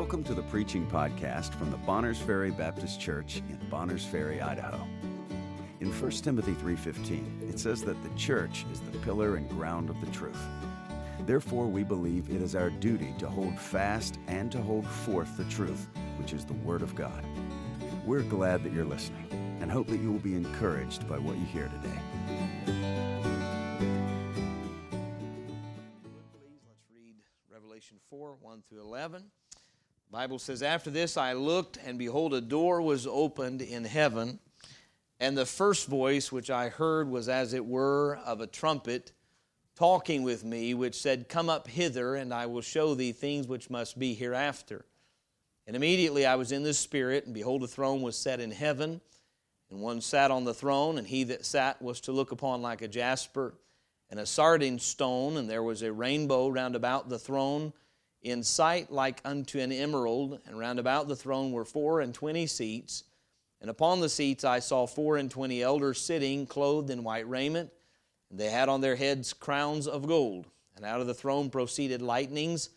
Welcome to the Preaching Podcast from the Bonners Ferry Baptist Church in Bonners Ferry, Idaho. In 1 Timothy 3:15, it says that the church is the pillar and ground of the truth. Therefore, we believe it is our duty to hold fast and to hold forth the truth, which is the Word of God. We're glad that you're listening and hope that you will be encouraged by what you hear today. Let's read Revelation 4:1-11. The Bible says, "After this I looked, and behold, a door was opened in heaven, and the first voice which I heard was as it were of a trumpet talking with me, which said, 'Come up hither, and I will show thee things which must be hereafter.' And immediately I was in the Spirit, and behold, a throne was set in heaven, and one sat on the throne, and he that sat was to look upon like a jasper and a sardine stone, and there was a rainbow round about the throne, in sight like unto an emerald, and round about the throne were 24 seats. And upon the seats I saw 24 elders sitting, clothed in white raiment, and they had on their heads crowns of gold. And out of the throne proceeded lightnings,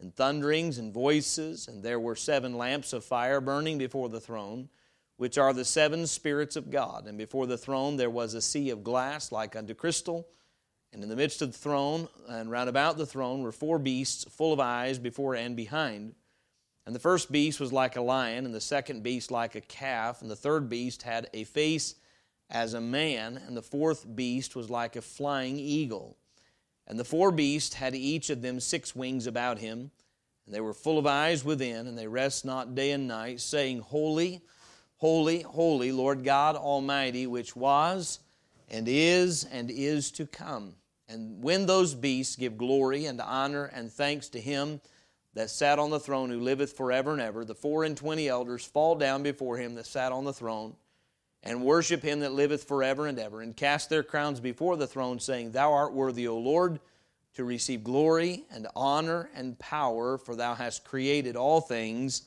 and thunderings, and voices, and there were 7 lamps of fire burning before the throne, which are the 7 spirits of God. And before the throne there was a sea of glass like unto crystal, and in the midst of the throne, and round about the throne, were 4 beasts full of eyes before and behind. And the first beast was like a lion, and the second beast like a calf, and the third beast had a face as a man, and the fourth beast was like a flying eagle. And the 4 beasts had each of them 6 wings about him, and they were full of eyes within, and they rest not day and night, saying, 'Holy, holy, holy, Lord God Almighty, which was, and is to come.' And when those beasts give glory and honor and thanks to him that sat on the throne, who liveth forever and ever, the 24 elders fall down before him that sat on the throne, and worship him that liveth forever and ever, and cast their crowns before the throne, saying, 'Thou art worthy, O Lord, to receive glory and honor and power, for thou hast created all things,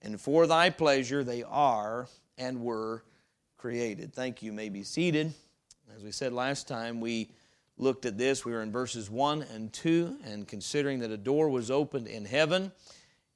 and for thy pleasure they are and were created.'" Thank you. You may be seated. As we said last time, we looked at this. We were in verses 1 and 2, and considering that a door was opened in heaven,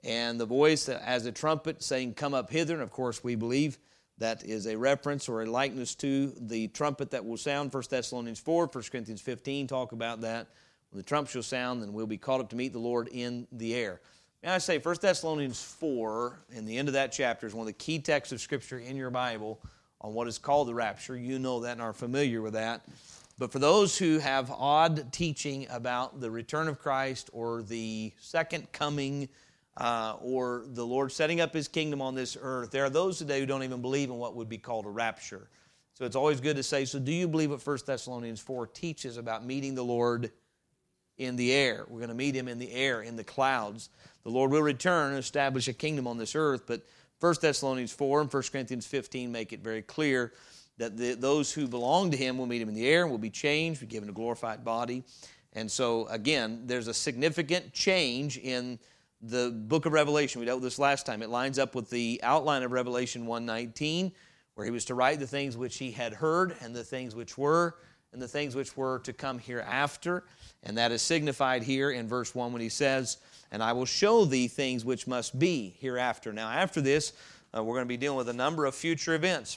and the voice as a trumpet saying, "Come up hither." And of course, we believe that is a reference or a likeness to the trumpet that will sound. First Thessalonians 4, 1 Corinthians 15 talk about that. When the trump shall sound, then we'll be caught up to meet the Lord in the air. May I say, 1 Thessalonians 4, and the end of that chapter, is one of the key texts of Scripture in your Bible on what is called the rapture. You know that and are familiar with that. But for those who have odd teaching about the return of Christ or the second coming or the Lord setting up his kingdom on this earth, there are those today who don't even believe in what would be called a rapture. So it's always good to say, so do you believe what 1 Thessalonians 4 teaches about meeting the Lord in the air? We're going to meet him in the air, in the clouds. The Lord will return and establish a kingdom on this earth, but 1 Thessalonians 4 and 1 Corinthians 15 make it very clear that those who belong to him will meet him in the air and will be changed, be given a glorified body. And so, again, there's a significant change in the book of Revelation. We dealt with this last time. It lines up with the outline of Revelation 1:19, where he was to write the things which he had heard and the things which were to come hereafter. And that is signified here in verse 1 when he says, "And I will show thee things which must be hereafter." Now, after this, we're going to be dealing with a number of future events.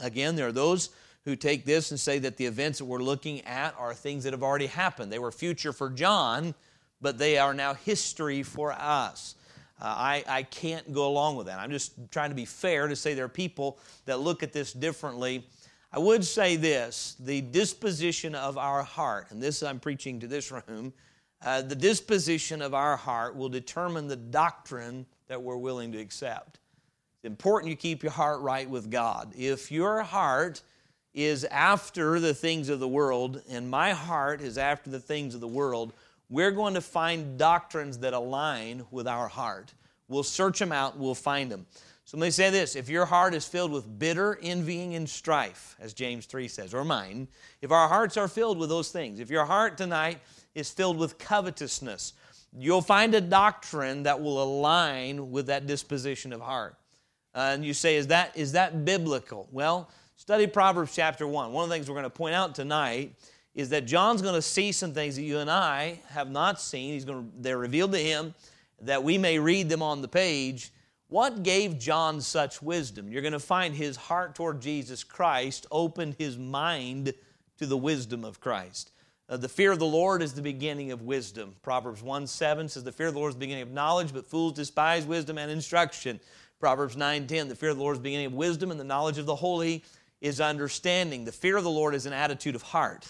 Again, there are those who take this and say that the events that we're looking at are things that have already happened. They were future for John, but they are now history for us. I can't go along with that. I'm just trying to be fair to say there are people that look at this differently. I would say this, the disposition of our heart, and this I'm preaching to this room, the disposition of our heart will determine the doctrine that we're willing to accept. It's important you keep your heart right with God. If your heart is after the things of the world, and my heart is after the things of the world, we're going to find doctrines that align with our heart. We'll search them out, we'll find them. So let me say this, if your heart is filled with bitter, envying, and strife, as James 3 says, or mine, if our hearts are filled with those things, if your heart tonight is filled with covetousness, you'll find a doctrine that will align with that disposition of heart. And you say, is that biblical? Well, study Proverbs chapter 1. One of the things we're going to point out tonight is that John's going to see some things that you and I have not seen. They're revealed to him, that we may read them on the page, what gave John such wisdom? You're going to find his heart toward Jesus Christ opened his mind to the wisdom of Christ. The fear of the Lord is the beginning of wisdom. Proverbs 1:7 says, the fear of the Lord is the beginning of knowledge, but fools despise wisdom and instruction. Proverbs 9:10, the fear of the Lord is the beginning of wisdom, and the knowledge of the holy is understanding. The fear of the Lord is an attitude of heart.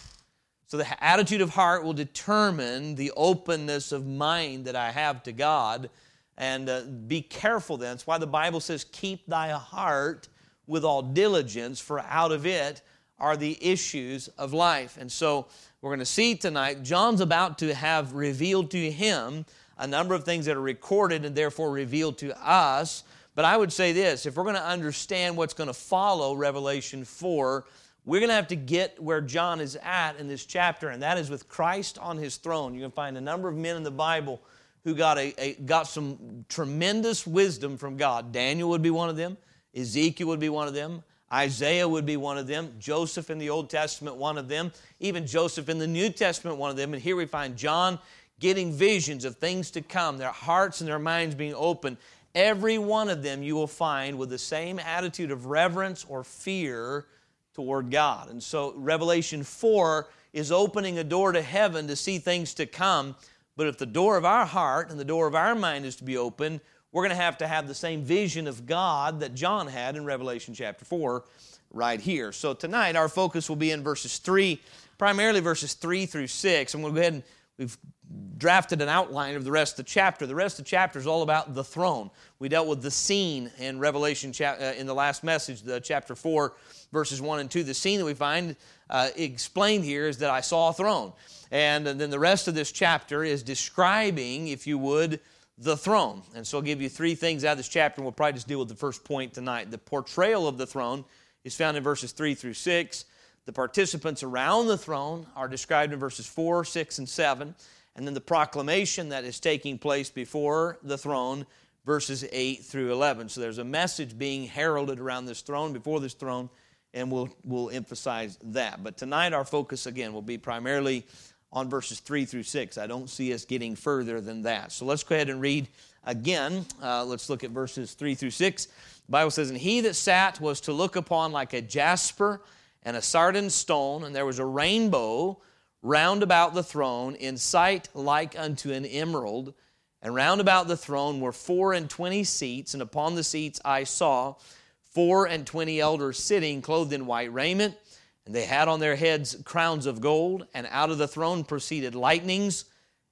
So the attitude of heart will determine the openness of mind that I have to God. And be careful then. That's why the Bible says, keep thy heart with all diligence, for out of it are the issues of life. And so we're going to see tonight, John's about to have revealed to him a number of things that are recorded and therefore revealed to us. But I would say this, if we're going to understand what's going to follow Revelation 4, we're going to have to get where John is at in this chapter, and that is with Christ on his throne. You can find a number of men in the Bible who got some tremendous wisdom from God. Daniel would be one of them. Ezekiel would be one of them. Isaiah would be one of them. Joseph in the Old Testament, one of them. Even Joseph in the New Testament, one of them. And here we find John getting visions of things to come, their hearts and their minds being open. Every one of them you will find with the same attitude of reverence or fear toward God. And so Revelation 4 is opening a door to heaven to see things to come. But if the door of our heart and the door of our mind is to be open, we're going to have the same vision of God that John had in Revelation chapter 4 right here. So tonight our focus will be in verses 3, primarily verses 3 through 6. I'm going to go ahead and we've drafted an outline of the rest of the chapter. The rest of the chapter is all about the throne. We dealt with the scene in Revelation in the last message, the chapter 4, verses 1 and 2. The scene that we find explained here is that I saw a throne. And then the rest of this chapter is describing, if you would, the throne. And so I'll give you three things out of this chapter, and we'll probably just deal with the first point tonight. The portrayal of the throne is found in verses 3 through 6. The participants around the throne are described in verses 4, 6, and 7. And then the proclamation that is taking place before the throne, verses 8 through 11. So there's a message being heralded around this throne, before this throne, and we'll emphasize that. But tonight our focus, again, will be primarily on verses 3 through 6. I don't see us getting further than that. So let's go ahead and read again. Let's look at verses 3 through 6. The Bible says, and he that sat was to look upon like a jasper and a sardine stone, and there was a rainbow round about the throne, in sight like unto an emerald. And round about the throne were 24 seats, and upon the seats I saw 24 elders sitting, clothed in white raiment. And they had on their heads crowns of gold, and out of the throne proceeded lightnings,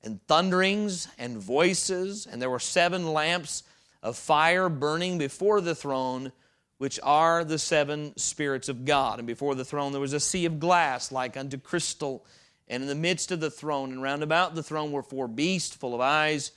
and thunderings, and voices. And there were 7 lamps of fire burning before the throne, which are the 7 spirits of God. And before the throne there was a sea of glass like unto crystal, and in the midst of the throne, and round about the throne were 4 beasts full of eyes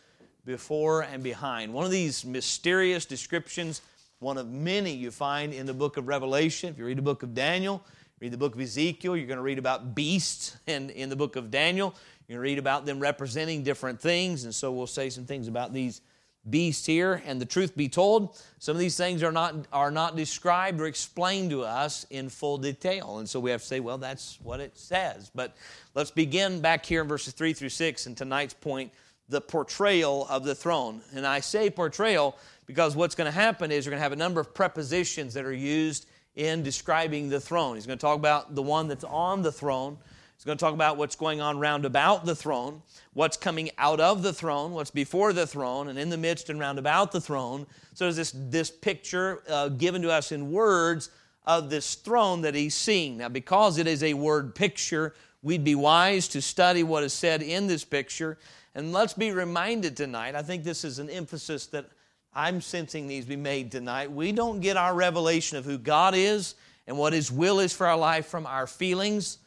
before and behind. One of these mysterious descriptions, one of many you find in the book of Revelation. If you read the book of Daniel, read the book of Ezekiel, you're going to read about beasts. And in the book of Daniel, you're going to read about them representing different things. And so we'll say some things about these beasts here. And the truth be told, some of these things are not described or explained to us in full detail. And so we have to say, well, that's what it says. But let's begin back here in verses 3 through 6 and tonight's point, the portrayal of the throne. And I say portrayal because what's going to happen is you're going to have a number of prepositions that are used in describing the throne. He's going to talk about the one that's on the throne. He's going to talk about what's going on round about the throne, what's coming out of the throne, what's before the throne, and in the midst and round about the throne. So there's this picture given to us in words of this throne that he's seeing. Now, because it is a word picture, we'd be wise to study what is said in this picture. And let's be reminded tonight, I think this is an emphasis that I'm sensing needs to be made tonight. We don't get our revelation of who God is and what His will is for our life from our feelings,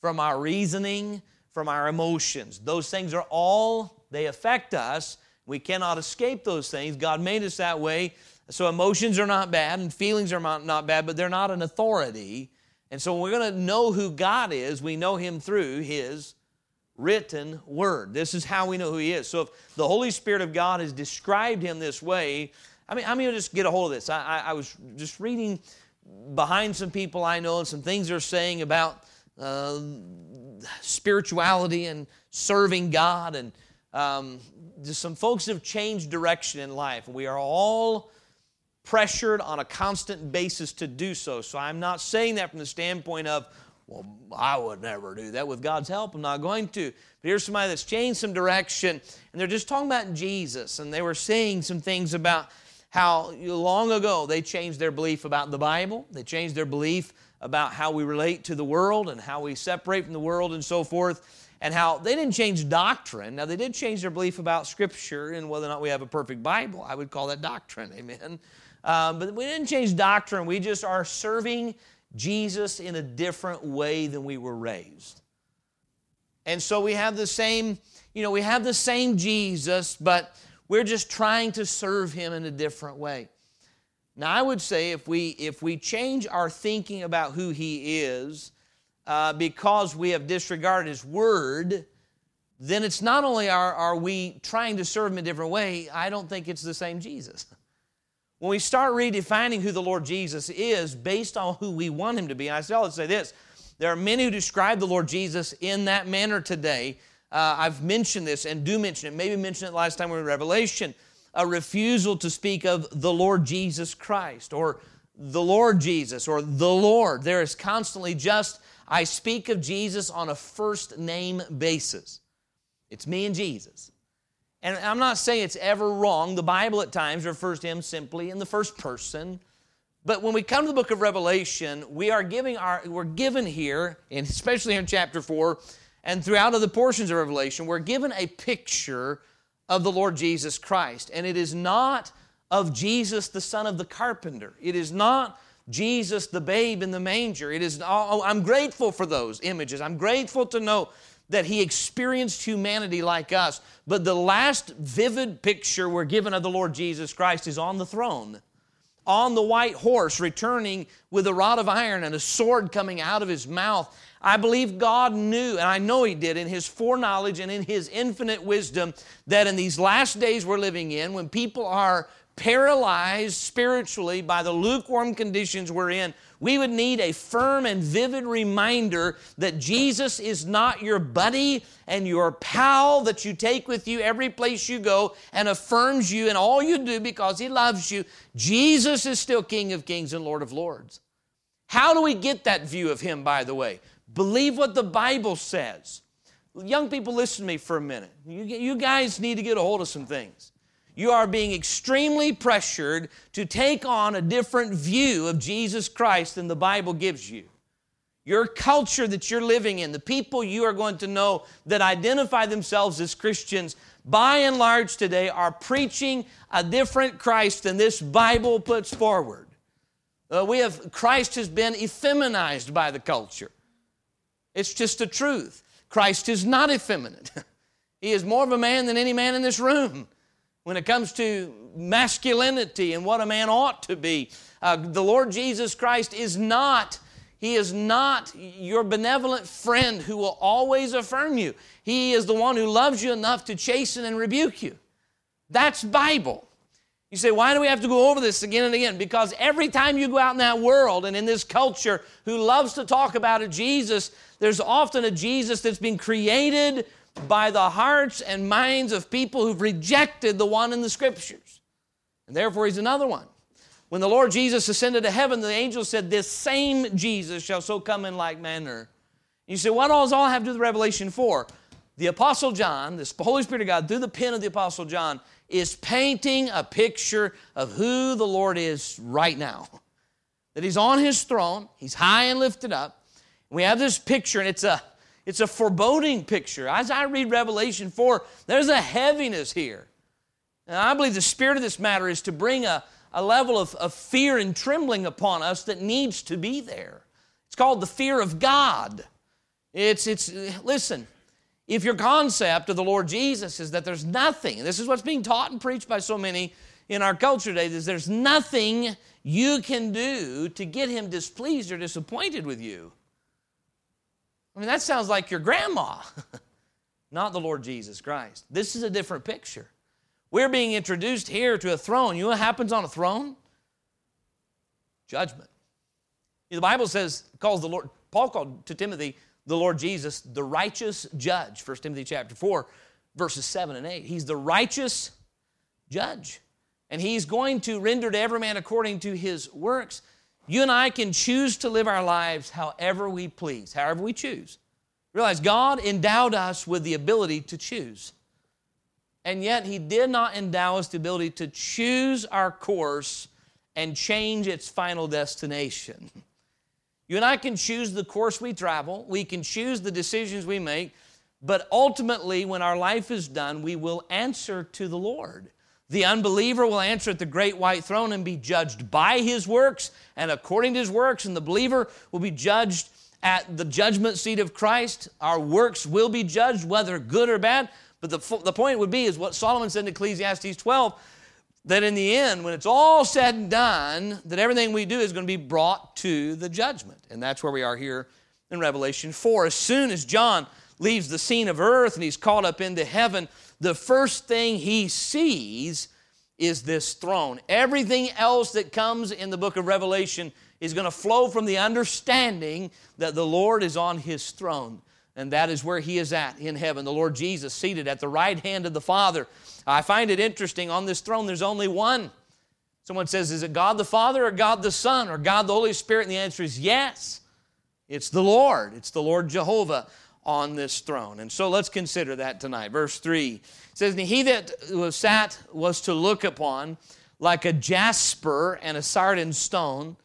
from our reasoning, from our emotions. Those things are all, they affect us. We cannot escape those things. God made us that way. So emotions are not bad and feelings are not bad, but they're not an authority. And so we're going to know who God is. We know Him through His written word. This is how we know who He is. So if the Holy Spirit of God has described Him this way, I'm going to just get a hold of this. I was just reading behind some people I know and some things they're saying about spirituality and serving God and Some folks have changed direction in life. We are all pressured on a constant basis to do so. So I'm not saying that from the standpoint of, well, I would never do that. With God's help, I'm not going to. But here's somebody that's changed some direction, and they're just talking about Jesus, and they were saying some things about how long ago they changed their belief about the Bible. They changed their belief about how we relate to the world and how we separate from the world and so forth, and how they didn't change doctrine. Now, they did change their belief about Scripture and whether or not we have a perfect Bible. I would call that doctrine, amen. But we didn't change doctrine. We just are serving Jesus in a different way than we were raised. And so we have the same, we have the same Jesus, but we're just trying to serve Him in a different way. Now, I would say if we change our thinking about who He is because we have disregarded His Word, then it's not only are we trying to serve Him in a different way, I don't think it's the same Jesus. When we start redefining who the Lord Jesus is based on who we want Him to be, and I still have to say this, there are many who describe the Lord Jesus in that manner today. I've mentioned this and do mention it, maybe mentioned it last time we were in Revelation, a refusal to speak of the Lord Jesus Christ or the Lord Jesus or the Lord. There is constantly just, I speak of Jesus on a first name basis. It's me and Jesus. And I'm not saying it's ever wrong. The Bible at times refers to Him simply in the first person. But when we come to the book of Revelation, we're given here, and especially in chapter 4, and throughout other portions of Revelation, we're given a picture of the Lord Jesus Christ. And it is not of Jesus, the son of the carpenter. It is not Jesus, the babe in the manger. It is, I'm grateful for those images. I'm grateful to know that He experienced humanity like us. But the last vivid picture we're given of the Lord Jesus Christ is on the throne, on the white horse, returning with a rod of iron and a sword coming out of His mouth. I believe God knew, and I know He did, in His foreknowledge and in His infinite wisdom, that in these last days we're living in, when people are paralyzed spiritually by the lukewarm conditions we're in, we would need a firm and vivid reminder that Jesus is not your buddy and your pal that you take with you every place you go and affirms you in all you do because He loves you. Jesus is still King of Kings and Lord of Lords. How do we get that view of Him, by the way? Believe what the Bible says. Young people, listen to me for a minute. You guys need to get a hold of some things. You are being extremely pressured to take on a different view of Jesus Christ than the Bible gives you. Your culture that you're living in, the people you are going to know that identify themselves as Christians, by and large today are preaching a different Christ than this Bible puts forward. Christ has been effeminized by the culture. It's just the truth. Christ is not effeminate. He is more of a man than any man in this room. When it comes to masculinity and what a man ought to be, the Lord Jesus Christ is not your benevolent friend who will always affirm you. He is the one who loves you enough to chasten and rebuke you. That's Bible. You say, why do we have to go over this again and again? Because every time you go out in that world and in this culture who loves to talk about a Jesus, there's often a Jesus that's been created by the hearts and minds of people who've rejected the one in the Scriptures. And therefore, He's another one. When the Lord Jesus ascended to heaven, the angels said, this same Jesus shall so come in like manner. You say, what does all have to do with Revelation 4? The Apostle John, the Holy Spirit of God, through the pen of the Apostle John, is painting a picture of who the Lord is right now. That He's on His throne, He's high and lifted up. We have this picture, and it's a foreboding picture. As I read Revelation 4, there's a heaviness here. And I believe the spirit of this matter is to bring a level of fear and trembling upon us that needs to be there. It's called the fear of God. Listen, if your concept of the Lord Jesus is that there's nothing, this is what's being taught and preached by so many in our culture today, is there's nothing you can do to get Him displeased or disappointed with you. I mean, that sounds like your grandma, not the Lord Jesus Christ. This is a different picture. We're being introduced here to a throne. You know what happens on a throne? Judgment. The Bible says, Paul called to Timothy, the Lord Jesus, the righteous judge, First Timothy chapter 4. verses 7 and 8. He's the righteous judge, and he's going to render to every man according to his works. You and I can choose to live our lives however we please, however we choose. Realize God endowed us with the ability to choose, and yet he did not endow us the ability to choose our course and change its final destination. You and I can choose the course we travel. We can choose the decisions we make. But ultimately, when our life is done, we will answer to the Lord. The unbeliever will answer at the great white throne and be judged by his works and according to his works. And the believer will be judged at the judgment seat of Christ. Our works will be judged, whether good or bad. But the point would be is what Solomon said in Ecclesiastes 12, that in the end, when it's all said and done, that everything we do is going to be brought to the judgment. And that's where we are here in Revelation 4. As soon as John leaves the scene of earth and he's caught up into heaven, the first thing he sees is this throne. Everything else that comes in the book of Revelation is going to flow from the understanding that the Lord is on his throne. And that is where he is at in heaven, the Lord Jesus seated at the right hand of the Father. I find it interesting, on this throne there's only one. Someone says, is it God the Father or God the Son or God the Holy Spirit? And the answer is yes. It's the Lord. It's the Lord Jehovah on this throne. And so let's consider that tonight. Verse 3 says, and he that was sat was to look upon like a jasper and a sardine stone.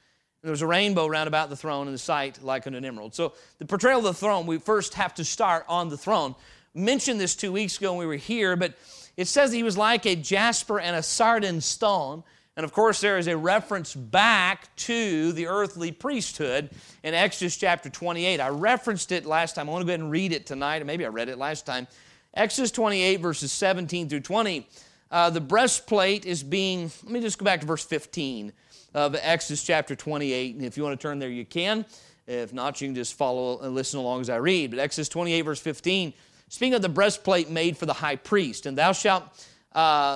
There was a rainbow round about the throne, and the sight like an emerald. So the portrayal of the throne, we first have to start on the throne. I mentioned this 2 weeks ago when we were here, but it says that he was like a jasper and a sardine stone. And of course, there is a reference back to the earthly priesthood in Exodus chapter 28. I referenced it last time. I want to go ahead and read it tonight, or maybe I read it last time. Exodus 28, verses 17 through 20. The breastplate is being, let me just go back to verse 15. Of Exodus chapter 28, and if you want to turn there, you can. If not, you can just follow and listen along as I read. But Exodus 28, verse 15, speaking of the breastplate made for the high priest, and thou shalt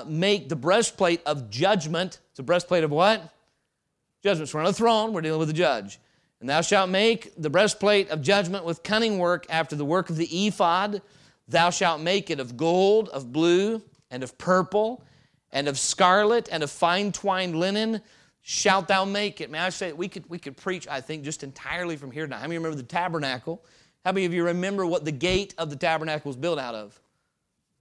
make the breastplate of judgment. It's a breastplate of what? Judgment. So we're on a throne, we're dealing with a judge. And thou shalt make the breastplate of judgment with cunning work after the work of the ephod. Thou shalt make it of gold, of blue, and of purple, and of scarlet, and of fine twined linen, shalt thou make it. May I say, we could preach, I think, just entirely from here tonight. How many remember the tabernacle? How many of you remember what the gate of the tabernacle was built out of?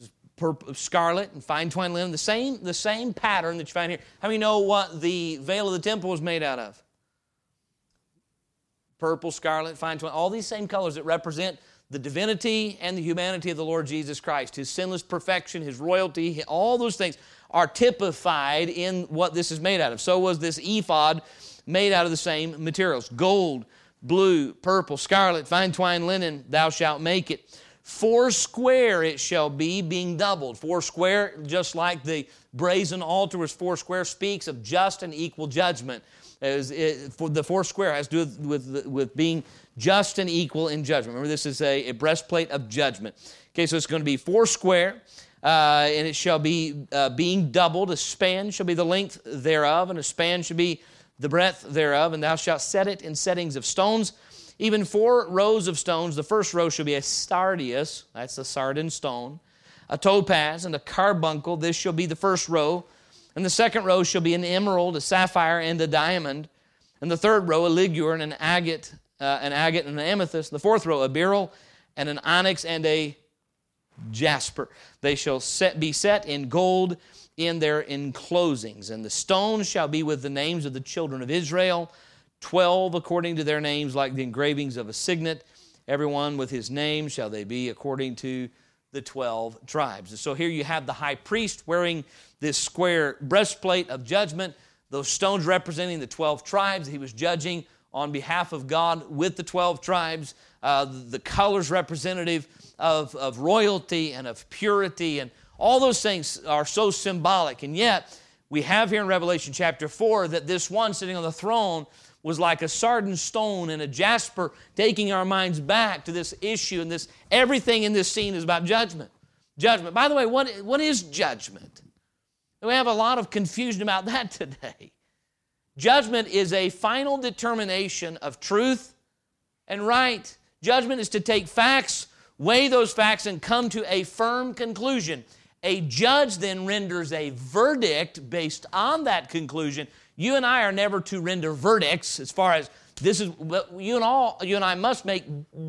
It was scarlet and fine twined linen, the same pattern that you find here. How many know what the veil of the temple was made out of? Purple, scarlet, fine twined, all these same colors that represent the divinity and the humanity of the Lord Jesus Christ, his sinless perfection, his royalty, all those things are typified in what this is made out of. So was this ephod made out of the same materials. Gold, blue, purple, scarlet, fine twined linen, thou shalt make it. 4 square it shall be, being doubled. 4 square, just like the brazen altar was 4 square, speaks of just and equal judgment. The 4 square has to do with being just and equal in judgment. Remember, this is a breastplate of judgment. Okay, so it's going to be 4 square, and it shall be being doubled. A span shall be the length thereof, and a span shall be the breadth thereof. And thou shalt set it in settings of stones, even 4 rows of stones. The first row shall be a sardius, that's a sardine stone, a topaz, and a carbuncle. This shall be the first row. And the second row shall be an emerald, a sapphire, and a diamond. And the third row, a ligure, and an agate, and an amethyst. The fourth row, a beryl, and an onyx, and a jasper. They shall be set in gold in their enclosings. And the stones shall be with the names of the children of Israel, 12 according to their names, like the engravings of a signet. Everyone with his name shall they be according to the 12 tribes. And so here you have the high priest wearing this square breastplate of judgment, those stones representing the 12 tribes. He was judging on behalf of God with the 12 tribes, the colors representative of royalty and of purity, and all those things are so symbolic. And yet, we have here in Revelation chapter 4 that this one sitting on the throne was like a sardine stone and a jasper, taking our minds back to this issue, and this everything in this scene is about judgment. Judgment. By the way, what is judgment? We have a lot of confusion about that today. Judgment is a final determination of truth and right. Judgment is to take facts weigh those facts, and come to a firm conclusion. A judge then renders a verdict based on that conclusion. You and I are never to render verdicts as far as this is, you and I must make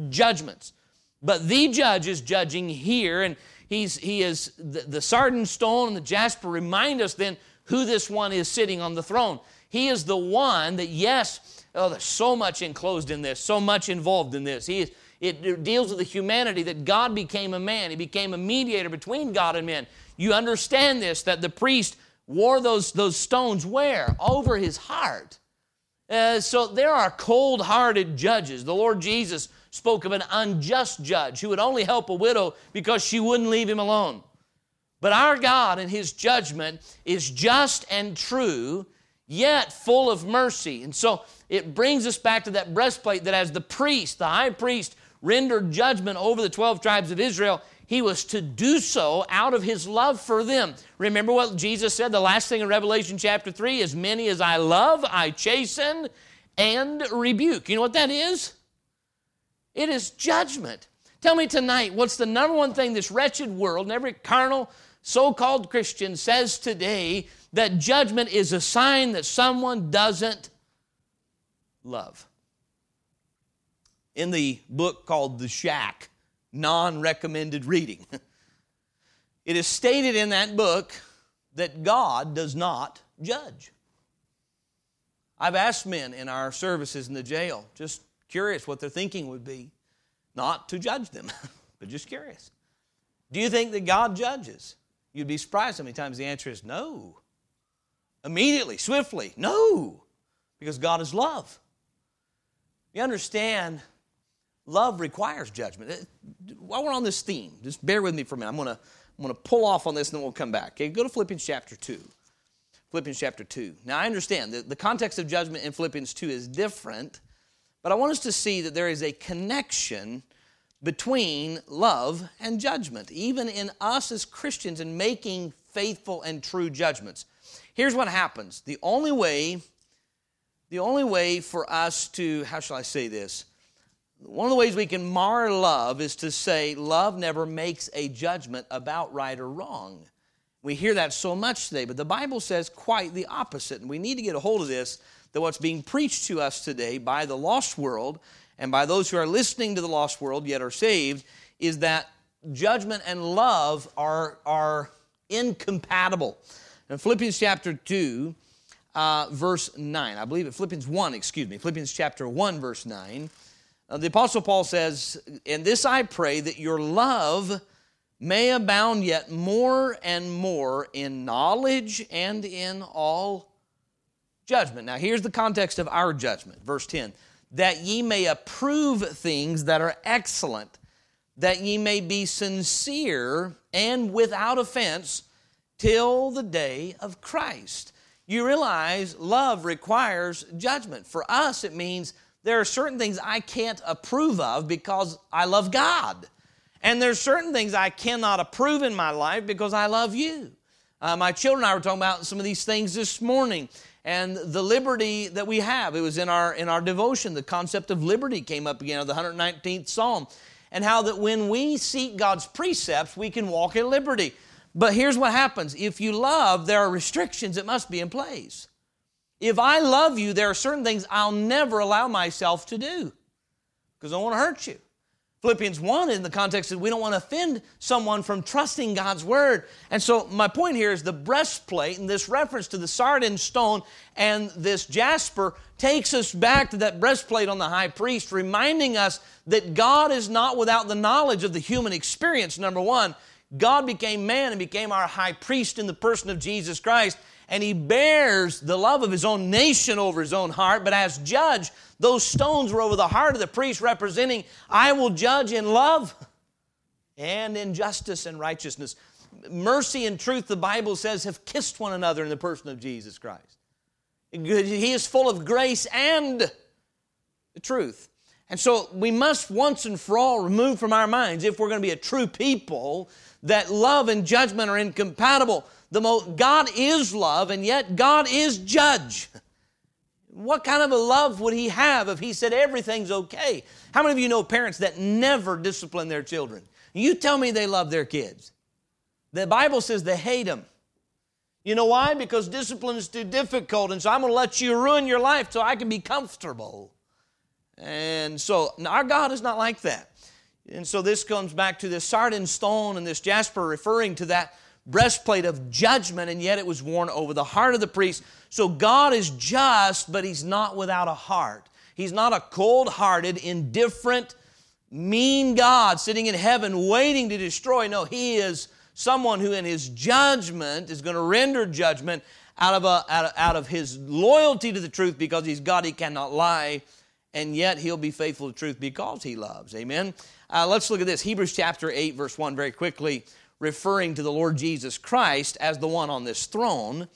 judgments. But the judge is judging here, and he is the sardine stone and the jasper remind us then who this one is sitting on the throne. He is the one that, yes, oh, there's so much enclosed in this, so much involved in this. It deals with the humanity that God became a man. He became a mediator between God and men. You understand this, that the priest wore those stones where? Over his heart. So there are cold-hearted judges. The Lord Jesus spoke of an unjust judge who would only help a widow because she wouldn't leave him alone. But our God in his judgment is just and true, yet full of mercy. And so it brings us back to that breastplate that as the priest, the high priest, rendered judgment over the 12 tribes of Israel, he was to do so out of his love for them. Remember what Jesus said, the last thing in Revelation chapter 3, as many as I love, I chasten and rebuke. You know what that is? It is judgment. Tell me tonight, what's the number one thing this wretched world and every carnal so-called Christian says today, that judgment is a sign that someone doesn't love? In the book called The Shack, non-recommended reading, it is stated in that book that God does not judge. I've asked men in our services in the jail, just curious what their thinking would be, not to judge them, but just curious. Do you think that God judges? You'd be surprised how many times the answer is no. Immediately, swiftly, no, because God is love. You understand, love requires judgment. While we're on this theme, just bear with me for a minute. I'm going to pull off on this, and then we'll come back. Okay, go to Philippians chapter 2. Philippians chapter 2. Now, I understand that the context of judgment in Philippians 2 is different, but I want us to see that there is a connection between love and judgment, even in us as Christians in making faithful and true judgments. Here's what happens. The only way for us to, how shall I say this? One of the ways we can mar love is to say love never makes a judgment about right or wrong. We hear that so much today, but the Bible says quite the opposite. And we need to get a hold of this, that what's being preached to us today by the lost world and by those who are listening to the lost world yet are saved, is that judgment and love are incompatible. In Philippians chapter 2, verse 9, I believe it, Philippians chapter 1, verse 9, the Apostle Paul says, "And this I pray, that your love may abound yet more and more in knowledge and in all judgment." Now here's the context of our judgment, verse 10. "That ye may approve things that are excellent, that ye may be sincere and without offense till the day of Christ." You realize love requires judgment. For us, it means there are certain things I can't approve of because I love God. And there's certain things I cannot approve in my life because I love you. My children and I were talking about some of these things this morning, and the liberty that we have. It was in our devotion, the concept of liberty came up again, of the 119th Psalm, and how that when we seek God's precepts, we can walk in liberty. But here's what happens. If you love, there are restrictions that must be in place. If I love you, there are certain things I'll never allow myself to do because I don't want to hurt you. Philippians 1 in the context that we don't want to offend someone from trusting God's word. And so my point here is the breastplate and this reference to the sardine stone and this jasper takes us back to that breastplate on the high priest, reminding us that God is not without the knowledge of the human experience, number one. God became man and became our high priest in the person of Jesus Christ, and he bears the love of his own nation over his own heart, but as judge, those stones were over the heart of the priest representing, I will judge in love and in justice and righteousness. Mercy and truth, the Bible says, have kissed one another in the person of Jesus Christ. He is full of grace and truth. And so we must once and for all remove from our minds, if we're going to be a true people, that love and judgment are incompatible. God is love, and yet God is judge. What kind of a love would he have if he said everything's okay? How many of you know parents that never discipline their children? You tell me they love their kids. The Bible says they hate them. You know why? Because discipline is too difficult, and so I'm going to let you ruin your life so I can be comfortable. And so our God is not like that. And so this comes back to this sardine stone and this jasper referring to that breastplate of judgment, and yet it was worn over the heart of the priest. So God is just, but he's not without a heart. He's not a cold-hearted, indifferent, mean God sitting in heaven waiting to destroy. No, he is someone who in his judgment is going to render judgment out of his loyalty to the truth, because he's God, he cannot lie, and yet he'll be faithful to truth because he loves. Amen? Let's look at this. Hebrews chapter 8, verse 1 very quickly, referring to the Lord Jesus Christ as the one on this throne.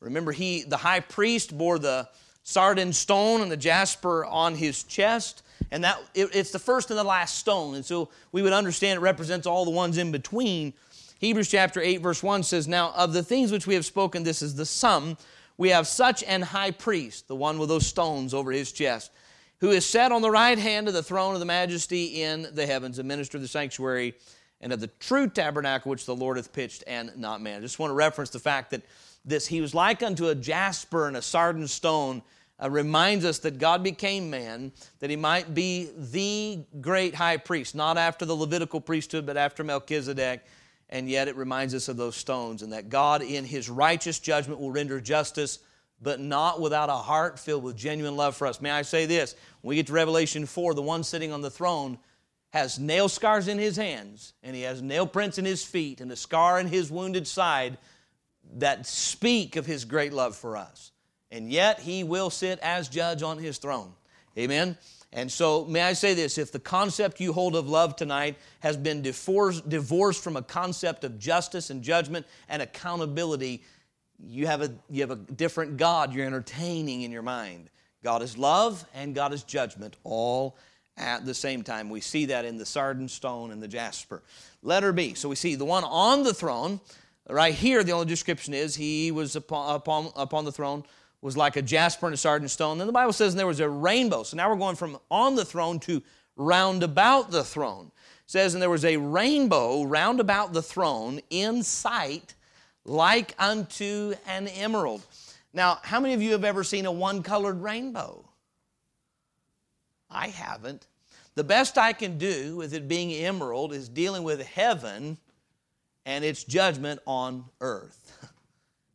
Remember, the high priest bore the sardine stone and the jasper on his chest, and that it's the first and the last stone, and so we would understand it represents all the ones in between. Hebrews chapter 8, verse 1 says, "Now of the things which we have spoken, this is the sum. We have such an high priest," the one with those stones over his chest, "who is set on the right hand of the throne of the majesty in the heavens, a minister of the sanctuary and of the true tabernacle which the Lord hath pitched and not man." I just want to reference the fact that this, he was like unto a jasper and a sardine stone, reminds us that God became man, that he might be the great high priest, not after the Levitical priesthood, but after Melchizedek. And yet it reminds us of those stones, and that God in his righteous judgment will render justice, but not without a heart filled with genuine love for us. May I say this? When we get to Revelation 4, the one sitting on the throne has nail scars in his hands, and he has nail prints in his feet, and a scar in his wounded side that speak of his great love for us. And yet he will sit as judge on his throne. Amen? And so may I say this, if the concept you hold of love tonight has been divorced from a concept of justice and judgment and accountability, you have a different God you're entertaining in your mind. God is love and God is judgment all at the same time. We see that in the sardine stone and the jasper. Letter B. So we see the one on the throne. Right here, the only description is he was upon the throne, was like a jasper and a sardine stone. Then the Bible says there was a rainbow. So now we're going from on the throne to round about the throne. It says, "And there was a rainbow round about the throne in sight like unto an emerald." Now, how many of you have ever seen a one-colored rainbow? I haven't. The best I can do with it being emerald is dealing with heaven and its judgment on earth.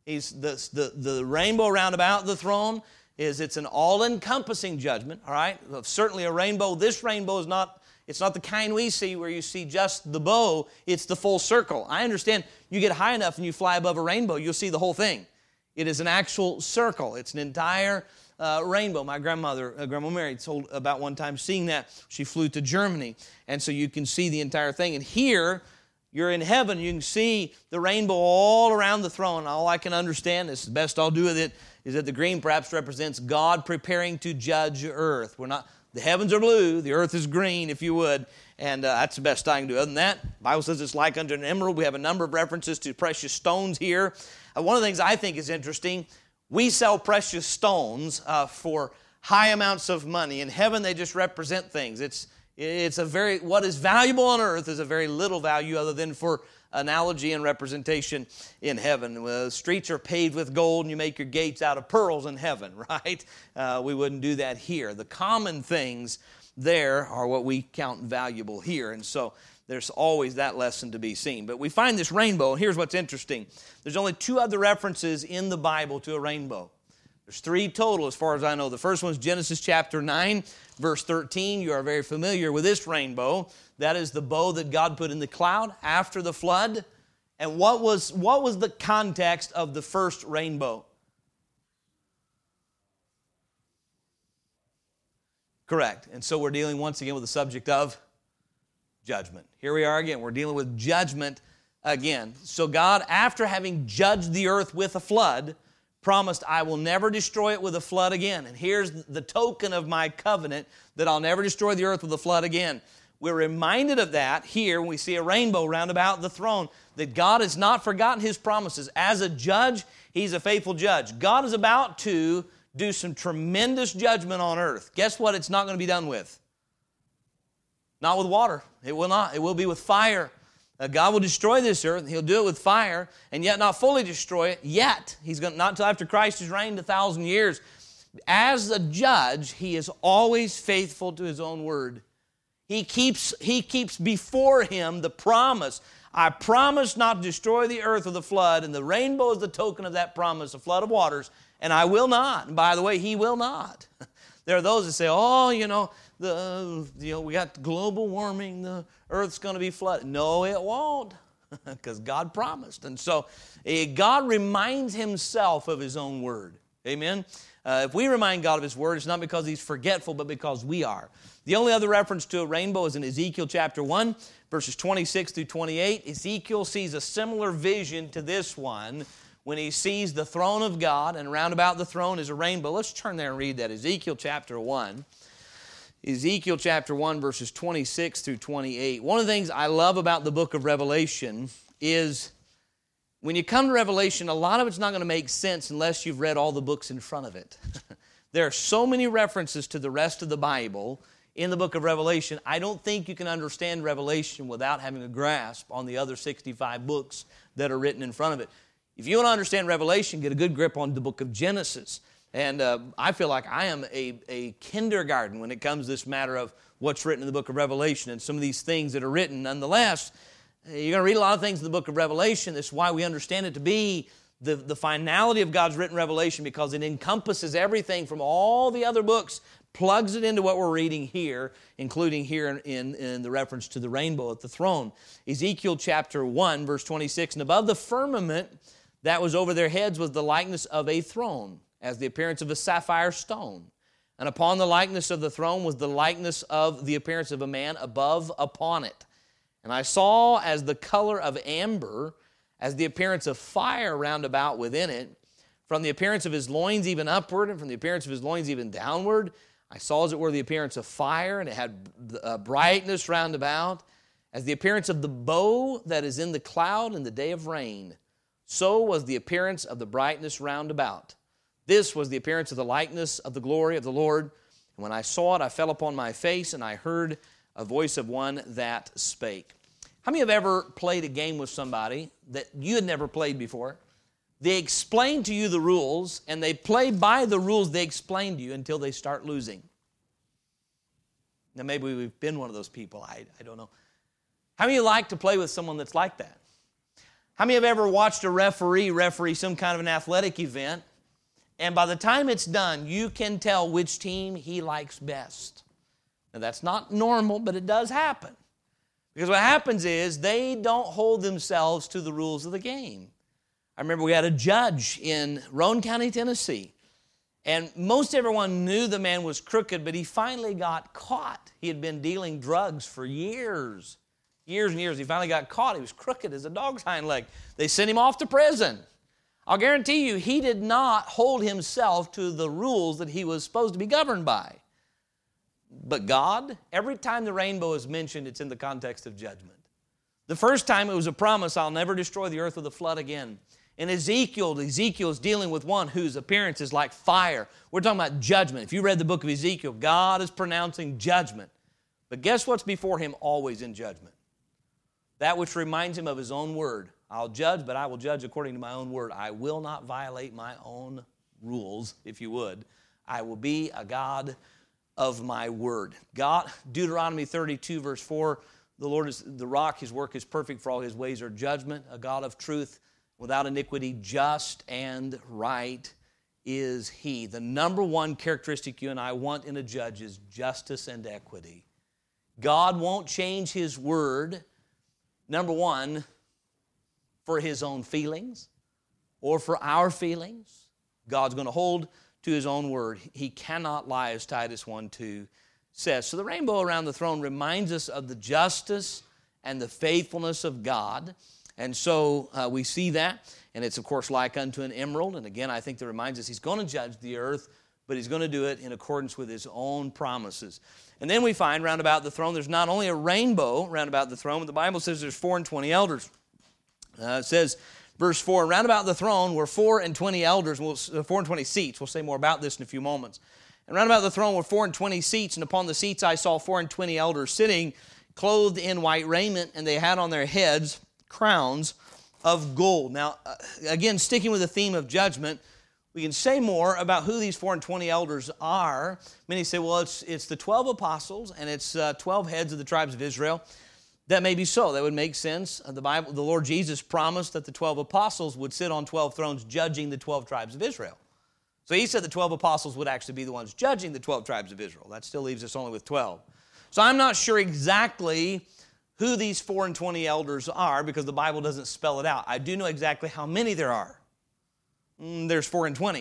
The rainbow round about the throne it's an all-encompassing judgment, all right? Certainly a rainbow. This rainbow is not the kind we see where you see just the bow. It's the full circle. I understand you get high enough and you fly above a rainbow, you'll see the whole thing. It is an actual circle. It's an entire rainbow. My grandmother, Grandma Mary, told about one time seeing that. She flew to Germany, and so you can see the entire thing. And here, you're in heaven, you can see the rainbow all around the throne. All I can understand, this is the best I'll do with it, is that the green perhaps represents God preparing to judge earth. The heavens are blue, the earth is green, if you would, and that's the best I can do. Other than that, the Bible says it's like unto an emerald. We have a number of references to precious stones here. One of the things I think is interesting, we sell precious stones for high amounts of money. In heaven, they just represent things. It's what is valuable on earth is a very little value other than for analogy and representation in heaven. The streets are paved with gold and you make your gates out of pearls in heaven, right? We wouldn't do that here. The common things there are what we count valuable here. And so there's always that lesson to be seen. But we find this rainbow, and here's what's interesting. There's only two other references in the Bible to a rainbow. There's three total as far as I know. The first one is Genesis chapter 9, verse 13. You are very familiar with this rainbow. That is the bow that God put in the cloud after the flood. And what was the context of the first rainbow? Correct. And so we're dealing once again with the subject of judgment. Here we are again. We're dealing with judgment again. So God, after having judged the earth with a flood, promised, "I will never destroy it with a flood again. And here's the token of my covenant that I'll never destroy the earth with a flood again." We're reminded of that here when we see a rainbow round about the throne, that God has not forgotten his promises. As a judge, he's a faithful judge. God is about to do some tremendous judgment on earth. Guess what? It's not going to be done with. Not with water. It will not. It will be with fire. God will destroy this earth. He'll do it with fire and yet not fully destroy it yet. He's going to, not until after Christ has reigned 1,000 years. As a judge, he is always faithful to his own word. He keeps before him the promise. I promise not to destroy the earth with the flood, and the rainbow is the token of that promise, a flood of waters, and I will not. And by the way, he will not. There are those that say, oh, we got global warming, the earth's going to be flooded. No, it won't, because God promised. And so God reminds himself of his own word. Amen? If we remind God of his word, it's not because he's forgetful, but because we are. The only other reference to a rainbow is in Ezekiel chapter 1, verses 26 through 28. Ezekiel sees a similar vision to this one when he sees the throne of God, and round about the throne is a rainbow. Let's turn there and read that. Ezekiel chapter 1. Ezekiel chapter 1, verses 26 through 28. One of the things I love about the book of Revelation is when you come to Revelation, a lot of it's not going to make sense unless you've read all the books in front of it. There are so many references to the rest of the Bible in the book of Revelation. I don't think you can understand Revelation without having a grasp on the other 65 books that are written in front of it. If you want to understand Revelation, get a good grip on the book of Genesis. And I feel like I am a kindergarten when it comes to this matter of what's written in the book of Revelation and some of these things that are written. Nonetheless, you're going to read a lot of things in the book of Revelation. That's why we understand it to be the finality of God's written revelation, because it encompasses everything from all the other books, plugs it into what we're reading here, including here in the reference to the rainbow at the throne. Ezekiel chapter 1, verse 26, and above the firmament that was over their heads was the likeness of a throne, as the appearance of a sapphire stone. And upon the likeness of the throne was the likeness of the appearance of a man above upon it. And I saw as the color of amber, as the appearance of fire round about within it, from the appearance of his loins even upward, and from the appearance of his loins even downward. I saw as it were the appearance of fire, and it had brightness round about, as the appearance of the bow that is in the cloud in the day of rain. So was the appearance of the brightness round about. This was the appearance of the likeness of the glory of the Lord. And when I saw it, I fell upon my face, and I heard a voice of one that spake. How many have ever played a game with somebody that you had never played before? They explain to you the rules, and they play by the rules they explain to you until they start losing. Now, maybe we've been one of those people. I don't know. How many of you like to play with someone that's like that? How many have ever watched a referee some kind of an athletic event, and by the time it's done, you can tell which team he likes best? Now, that's not normal, but it does happen. Because what happens is they don't hold themselves to the rules of the game. I remember we had a judge in Roane County, Tennessee, and most everyone knew the man was crooked, but he finally got caught. He had been dealing drugs for years and years. He finally got caught. He was crooked as a dog's hind leg. They sent him off to prison. I'll guarantee you, he did not hold himself to the rules that he was supposed to be governed by. But God, every time the rainbow is mentioned, it's in the context of judgment. The first time it was a promise, I'll never destroy the earth with a flood again. In Ezekiel is dealing with one whose appearance is like fire. We're talking about judgment. If you read the book of Ezekiel, God is pronouncing judgment. But guess what's before him always in judgment? That which reminds him of his own word. I'll judge, but I will judge according to my own word. I will not violate my own rules, if you would. I will be a God of my word. God, Deuteronomy 32, verse 4, the Lord is the rock, his work is perfect, for all his ways are judgment, a God of truth, without iniquity, just and right is he. The number one characteristic you and I want in a judge is justice and equity. God won't change his word, number one, for his own feelings or for our feelings. God's going to hold to his own word. He cannot lie, as Titus 1:2 says. So the rainbow around the throne reminds us of the justice and the faithfulness of God. And so we see that, and it's, of course, like unto an emerald. And again, I think that reminds us he's going to judge the earth, but he's going to do it in accordance with his own promises. And then we find round about the throne, there's not only a rainbow round about the throne, but the Bible says there's 4 and 20 elders. It says, Verse 4, round about the throne were 24 elders, 24 seats. We'll say more about this in a few moments. And round about the throne were 24 seats, and upon the seats I saw 24 elders sitting, clothed in white raiment, and they had on their heads crowns of gold. Now, again, sticking with the theme of judgment, we can say more about who these 24 elders are. Many say, well, it's the 12 apostles, and it's 12 heads of the tribes of Israel. That may be so. That would make sense. The Lord Jesus promised that the 12 apostles would sit on 12 thrones judging the 12 tribes of Israel. So he said the 12 apostles would actually be the ones judging the 12 tribes of Israel. That still leaves us only with 12. So I'm not sure exactly who these 24 elders are because the Bible doesn't spell it out. I do know exactly how many there are. There's 24.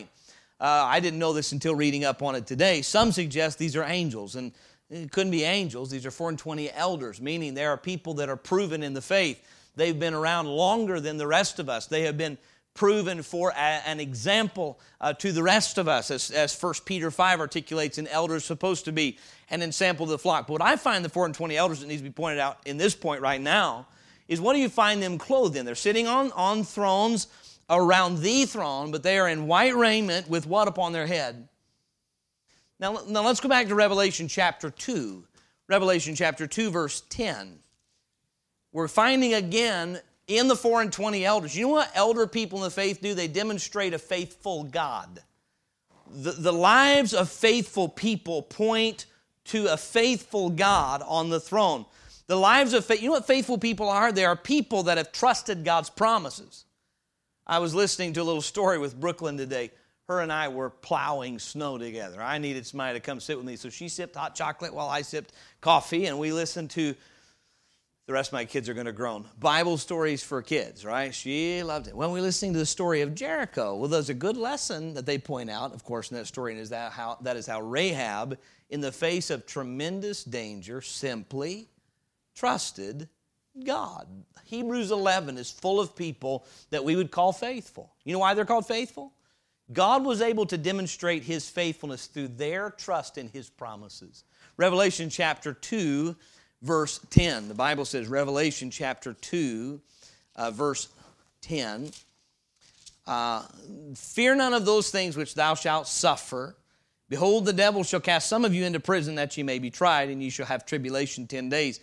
I didn't know this until reading up on it today. Some suggest these are angels, and it couldn't be angels. These are 24 elders, meaning they are people that are proven in the faith. They've been around longer than the rest of us. They have been proven for an example to the rest of us, as First Peter 5 articulates, an elder is supposed to be an ensample of the flock. But what I find the 24 elders that needs to be pointed out in this point right now is, what do you find them clothed in? They're sitting on thrones, around the throne, but they are in white raiment with what upon their head? Now let's go back to Revelation chapter 2. Revelation chapter 2, verse 10. We're finding again in the 24 elders. You know what elder people in the faith do? They demonstrate a faithful God. The lives of faithful people point to a faithful God on the throne. The lives of faith, you know what faithful people are? They are people that have trusted God's promises. I was listening to a little story with Brooklyn today. Her and I were plowing snow together. I needed somebody to come sit with me, so she sipped hot chocolate while I sipped coffee, and we listened to, the rest of my kids are going to groan, Bible stories for kids, right? She loved it. Well, we're listening to the story of Jericho. Well, there's a good lesson that they point out, of course, in that story, and that is how Rahab, in the face of tremendous danger, simply trusted God. Hebrews 11 is full of people that we would call faithful. You know why they're called faithful? God was able to demonstrate His faithfulness through their trust in His promises. Revelation chapter 2, verse 10. The Bible says, Revelation chapter 2, verse 10. Fear none of those things which thou shalt suffer. Behold, the devil shall cast some of you into prison, that ye may be tried, and ye shall have tribulation 10 days.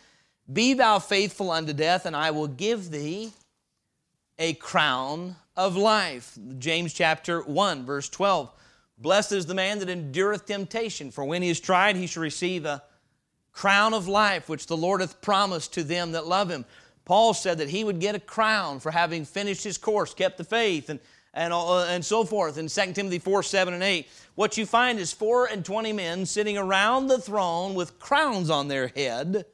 Be thou faithful unto death, and I will give thee a crown of life. James chapter 1, verse 12. Blessed is the man that endureth temptation, for when he is tried, he shall receive a crown of life, which the Lord hath promised to them that love him. Paul said that he would get a crown for having finished his course, kept the faith, and so forth. In 2 Timothy 4, 7, and 8, what you find is 24 men sitting around the throne with crowns on their head,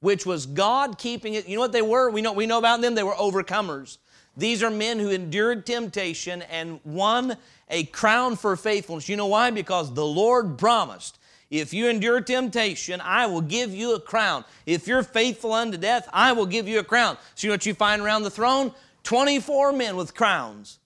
which was God keeping it. You know what they were? We know about them. They were overcomers. These are men who endured temptation and won a crown for faithfulness. You know why? Because the Lord promised, if you endure temptation, I will give you a crown. If you're faithful unto death, I will give you a crown. So you know what you find around the throne? 24 men with crowns.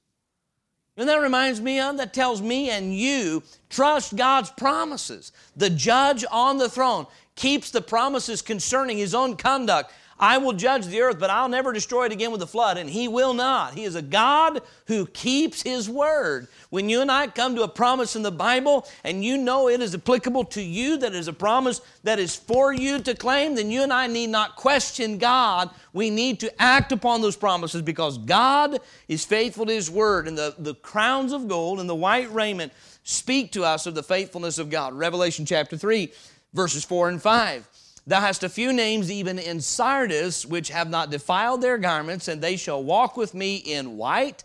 And that reminds me of, that tells me and you, trust God's promises. The judge on the throne keeps the promises concerning His own conduct. I will judge the earth, but I'll never destroy it again with the flood, and He will not. He is a God who keeps His word. When you and I come to a promise in the Bible, and you know it is applicable to you, that is a promise that is for you to claim, then you and I need not question God. We need to act upon those promises because God is faithful to His word, and the crowns of gold and the white raiment speak to us of the faithfulness of God. Revelation chapter 3, verses 4 and 5. Thou hast a few names even in Sardis, which have not defiled their garments, and they shall walk with me in white,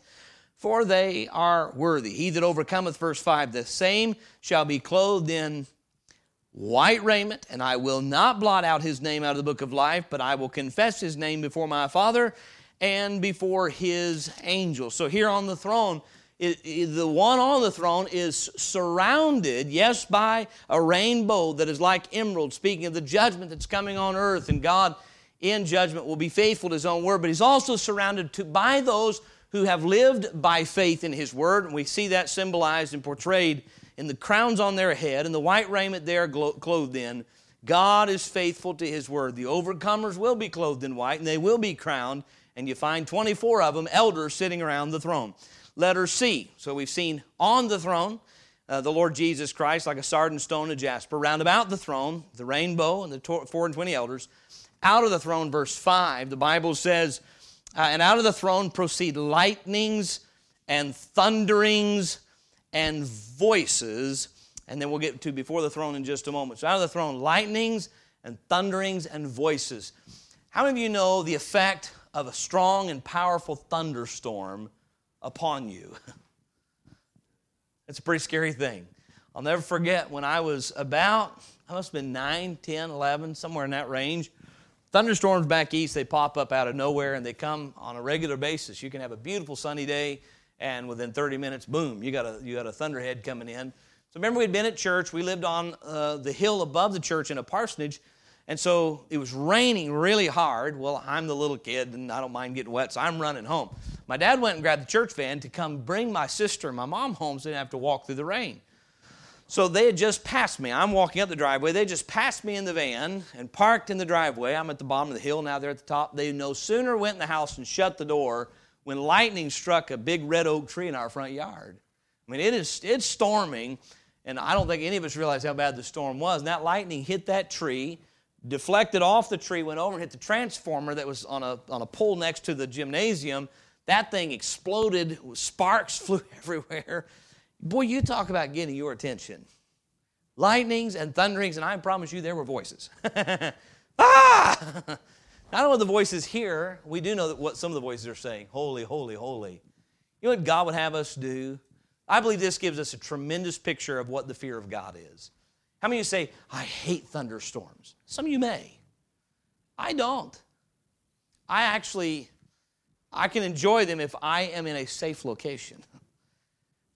for they are worthy. He that overcometh, verse 5, the same shall be clothed in white raiment, and I will not blot out his name out of the book of life, but I will confess his name before my Father and before His angels. So here on the throne, the one on the throne is surrounded, yes, by a rainbow that is like emerald, speaking of the judgment that's coming on earth, and God in judgment will be faithful to His own word, but He's also surrounded by those who have lived by faith in His word, and we see that symbolized and portrayed in the crowns on their head and the white raiment they are clothed in. God is faithful to His word. The overcomers will be clothed in white, and they will be crowned, and you find 24 of them, elders sitting around the throne. Letter C, so we've seen on the throne, the Lord Jesus Christ, like a sardine stone of jasper. Round about the throne, the rainbow and the 24 elders. Out of the throne, verse 5, the Bible says, and out of the throne proceed lightnings and thunderings and voices. And then we'll get to before the throne in just a moment. So out of the throne, lightnings and thunderings and voices. How many of you know the effect of a strong and powerful thunderstorm upon you? It's a pretty scary thing. I'll never forget when I was about, I must have been 9, 10, 11, somewhere in that range. Thunderstorms back east, they pop up out of nowhere, and they come on a regular basis. You can have a beautiful sunny day, and within 30 minutes, boom, you got a thunderhead coming in. So remember, we'd been at church. We lived on the hill above the church in a parsonage, and so it was raining really hard. Well, I'm the little kid, and I don't mind getting wet, so I'm running home. My dad went and grabbed the church van to come bring my sister and my mom home so they didn't have to walk through the rain. So they had just passed me. I'm walking up the driveway. They just passed me in the van and parked in the driveway. I'm at the bottom of the hill, now they're at the top. They no sooner went in the house and shut the door when lightning struck a big red oak tree in our front yard. I mean, it's storming, and I don't think any of us realized how bad the storm was. And that lightning hit that tree, deflected off the tree, went over and hit the transformer that was on a pole next to the gymnasium. That thing exploded, sparks flew everywhere. Boy, you talk about getting your attention. Lightnings and thunderings, and I promise you there were voices. Ah! I don't know the voices here. We do know that what some of the voices are saying. Holy, holy, holy. You know what God would have us do? I believe this gives us a tremendous picture of what the fear of God is. How many of you say, I hate thunderstorms? Some of you may. I don't. I can enjoy them if I am in a safe location.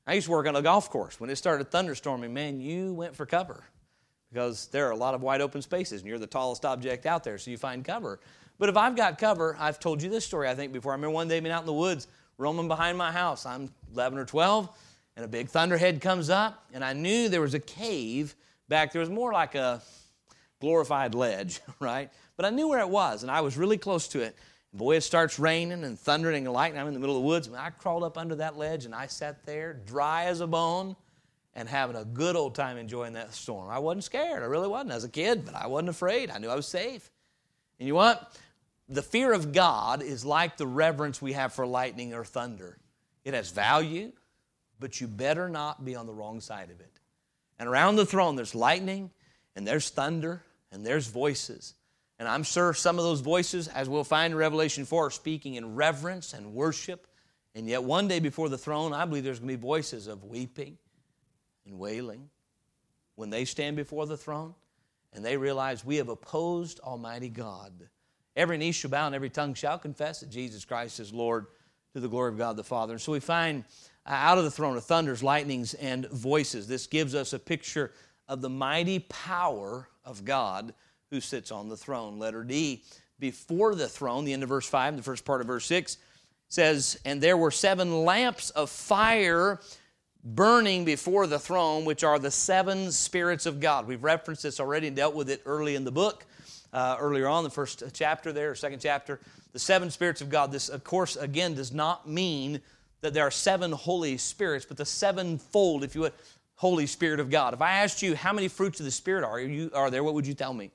I used to work on a golf course. When it started thunderstorming, man, you went for cover because there are a lot of wide open spaces, and you're the tallest object out there, so you find cover. But if I've got cover, I've told you this story, I think, before. I remember one day being out in the woods, roaming behind my house. I'm 11 or 12, and a big thunderhead comes up, and I knew there was a cave back there. It was more like a glorified ledge, right? But I knew where it was, and I was really close to it. Boy, it starts raining and thundering and lightning. I'm in the middle of the woods. I crawled up under that ledge, and I sat there dry as a bone and having a good old time enjoying that storm. I wasn't scared. I really wasn't. I was a kid, but I wasn't afraid. I knew I was safe. And you know what? The fear of God is like the reverence we have for lightning or thunder. It has value, but you better not be on the wrong side of it. And around the throne, there's lightning, and there's thunder, and there's voices. And I'm sure some of those voices, as we'll find in Revelation 4, are speaking in reverence and worship. And yet one day before the throne, I believe there's going to be voices of weeping and wailing when they stand before the throne and they realize we have opposed Almighty God. Every knee shall bow and every tongue shall confess that Jesus Christ is Lord to the glory of God the Father. And so we find out of the throne of thunders, lightnings, and voices. This gives us a picture of the mighty power of God who sits on the throne. Letter D, before the throne, the end of verse 5, the first part of verse 6, says, and there were 7 lamps of fire burning before the throne, which are the 7 spirits of God. We've referenced this already and dealt with it early in the book, earlier on, the first chapter there, or second chapter. The 7 spirits of God. This, of course, again, does not mean that there are 7 Holy Spirits, but the 7-fold, if you would, Holy Spirit of God. If I asked you how many fruits of the Spirit are there, what would you tell me?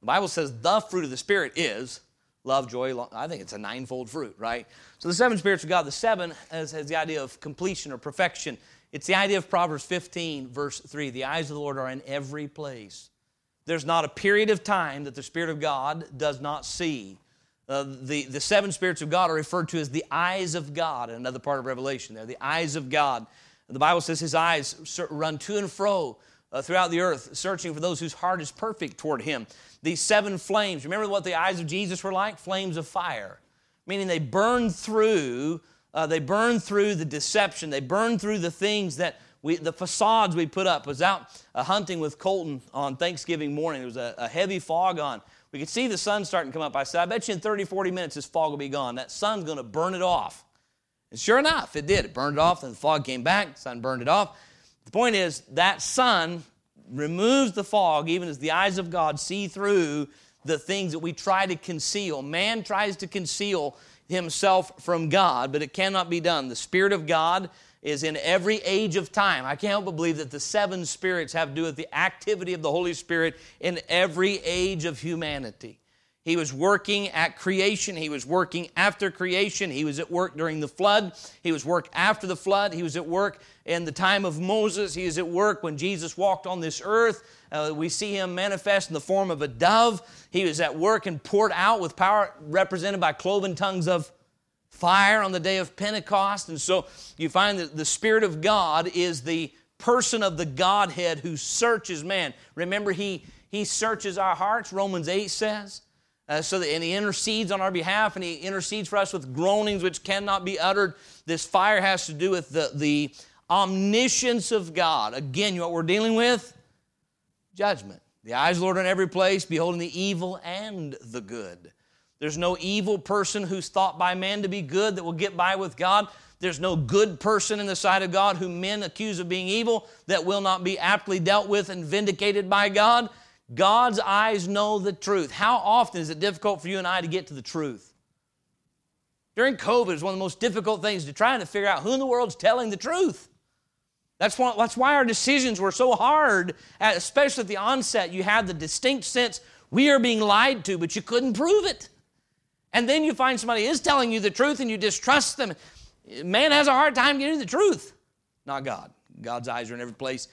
The Bible says the fruit of the Spirit is love, joy, I think it's a 9-fold fruit, right? So the 7 spirits of God, the 7 has the idea of completion or perfection. It's the idea of Proverbs 15, verse 3. The eyes of the Lord are in every place. There's not a period of time that the Spirit of God does not see. The 7 spirits of God are referred to as the eyes of God in another part of Revelation there. The eyes of God. The Bible says his eyes run to and fro throughout the earth, searching for those whose heart is perfect toward him. These 7 flames, remember what the eyes of Jesus were like? Flames of fire, meaning they burn through the deception. They burn through the things that the facades we put up. I was out hunting with Colton on Thanksgiving morning. There was a heavy fog on. We could see the sun starting to come up. I said, I bet you in 30, 40 minutes this fog will be gone. That sun's going to burn it off. And sure enough, it did. It burned it off, then the fog came back, the sun burned it off. The point is that sun removes the fog even as the eyes of God see through the things that we try to conceal. Man tries to conceal himself from God, but it cannot be done. The Spirit of God is in every age of time. I can't help but believe that the seven spirits have to do with the activity of the Holy Spirit in every age of humanity. He was working at creation. He was working after creation. He was at work during the flood. He was work after the flood. He was at work in the time of Moses. He was at work when Jesus walked on this earth. We see him manifest in the form of a dove. He was at work and poured out with power represented by cloven tongues of fire on the day of Pentecost. And so you find that the Spirit of God is the person of the Godhead who searches man. Remember, he searches our hearts, Romans 8 says. And he intercedes on our behalf, and he intercedes for us with groanings which cannot be uttered. This fire has to do with the omniscience of God. Again, you know what we're dealing with? Judgment. The eyes of the Lord are in every place, beholding the evil and the good. There's no evil person who's thought by man to be good that will get by with God. There's no good person in the sight of God whom men accuse of being evil that will not be aptly dealt with and vindicated by God. God's eyes know the truth. How often is it difficult for you and I to get to the truth? During COVID, it's one of the most difficult things to try to figure out who in the world's telling the truth. That's why our decisions were so hard, especially at the onset. You had the distinct sense we are being lied to, but you couldn't prove it. And then you find somebody is telling you the truth and you distrust them. Man has a hard time getting to the truth. Not God. God's eyes are in every place.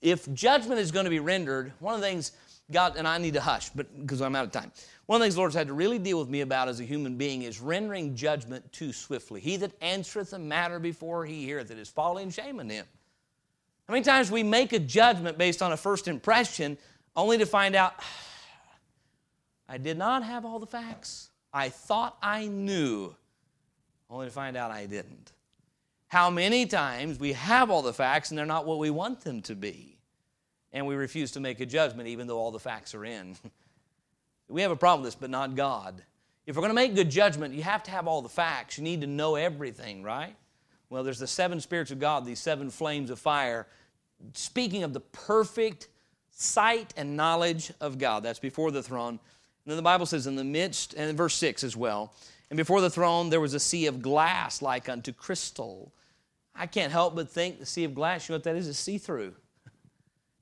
If judgment is going to be rendered, one of the things God, and I need to hush but because I'm out of time. One of the things the Lord's had to really deal with me about as a human being is rendering judgment too swiftly. He that answereth a matter before he heareth it is folly and shame in him. How many times we make a judgment based on a first impression only to find out, I did not have all the facts. I thought I knew, only to find out I didn't. How many times we have all the facts and they're not what we want them to be, and we refuse to make a judgment even though all the facts are in. We have a problem with this, but not God. If we're going to make good judgment, you have to have all the facts. You need to know everything, right? Well, there's the seven spirits of God, these seven flames of fire, speaking of the perfect sight and knowledge of God. That's before the throne. And then the Bible says in the midst, and in verse 6 as well, and before the throne there was a sea of glass like unto crystal. I can't help but think the sea of glass, you know what that is? It's see-through,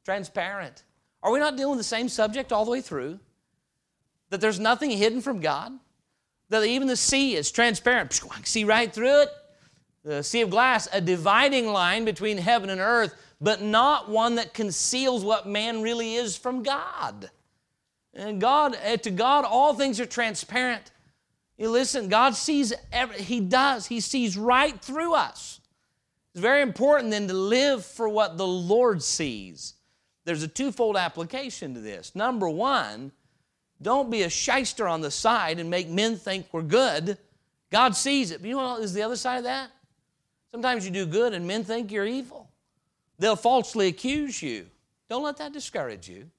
transparent. Are we not dealing with the same subject all the way through? That there's nothing hidden from God? That even the sea is transparent. I can see right through it. The sea of glass, a dividing line between heaven and earth, but not one that conceals what man really is from God. And God, to God, all things are transparent. You listen, God sees everything. He does. He sees right through us. It's very important then to live for what the Lord sees. There's a twofold application to this. Number one, don't be a shyster on the side and make men think we're good. God sees it. But you know what is the other side of that? Sometimes you do good and men think you're evil. They'll falsely accuse you. Don't let that discourage you.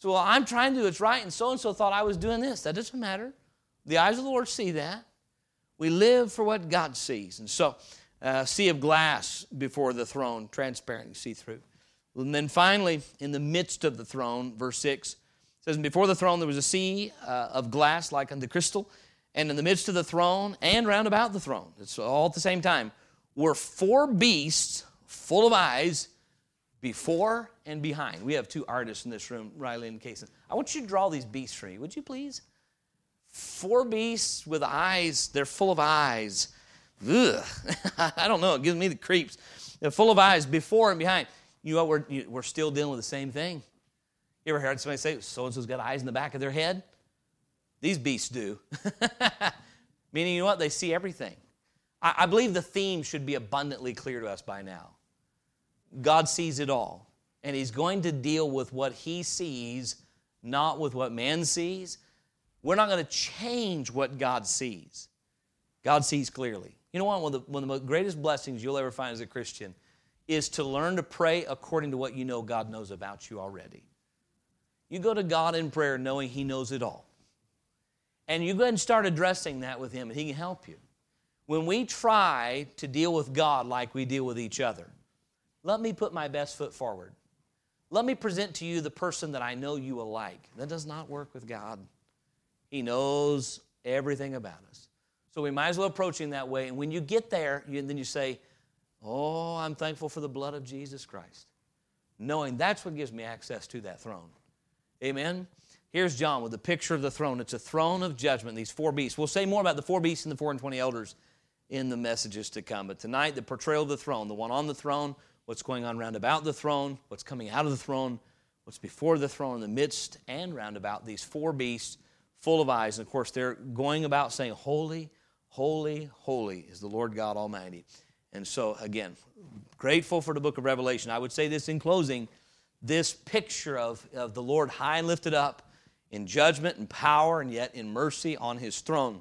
So, well, I'm trying to do what's right, and so thought I was doing this. That doesn't matter. The eyes of the Lord see that. We live for what God sees. And so, sea of glass before the throne, transparent, see-through. And then finally, in the midst of the throne, verse 6, it says, and before the throne there was a sea of glass like unto crystal, and in the midst of the throne and round about the throne, it's all at the same time, were four beasts full of eyes before and behind. We have two artists in this room, Riley and Kason. I want you to draw these beasts for me, would you please? Four beasts with eyes, they're full of eyes. Ugh, I don't know, it gives me the creeps. They're full of eyes before and behind. You know what, we're still dealing with the same thing. You ever heard somebody say, so-and-so's got eyes in the back of their head? These beasts do. Meaning, you know what, they see everything. I believe the theme should be abundantly clear to us by now. God sees it all, and He's going to deal with what He sees, not with what man sees. We're not going to change what God sees. God sees clearly. You know what? One of the greatest blessings you'll ever find as a Christian is to learn to pray according to what you know God knows about you already. You go to God in prayer knowing He knows it all. And you go ahead and start addressing that with Him, and He can help you. When we try to deal with God like we deal with each other, let me put my best foot forward. Let me present to you the person that I know you will like. That does not work with God. He knows everything about us. So we might as well approach him that way. And when you get there, then you say, oh, I'm thankful for the blood of Jesus Christ, knowing that's what gives me access to that throne. Amen? Here's John with the picture of the throne. It's a throne of judgment, these four beasts. We'll say more about the four beasts and the 24 elders in the messages to come. But tonight, the portrayal of the throne, the one on the throne, what's going on round about the throne, what's coming out of the throne, what's before the throne, in the midst and round about, these four beasts full of eyes. And, of course, they're going about saying, holy, holy, holy is the Lord God Almighty. And so, again, grateful for the book of Revelation. I would say this in closing, this picture of the Lord high and lifted up in judgment and power and yet in mercy on his throne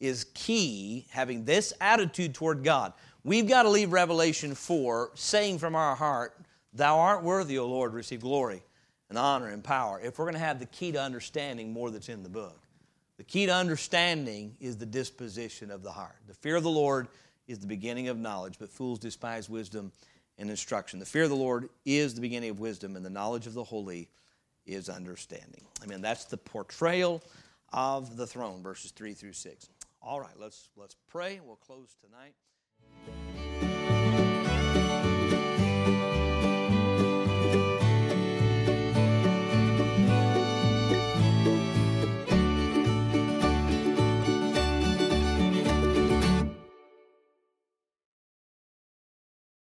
is key, having this attitude toward God. We've got to leave Revelation 4 saying from our heart, thou art worthy, O Lord, receive glory and honor and power, if we're going to have the key to understanding more that's in the book. The key to understanding is the disposition of the heart. The fear of the Lord is the beginning of knowledge, but fools despise wisdom and instruction. The fear of the Lord is the beginning of wisdom, and the knowledge of the holy is understanding. Amen. That's the portrayal of the throne, verses 3 through 6. All right, let's pray. We'll close tonight.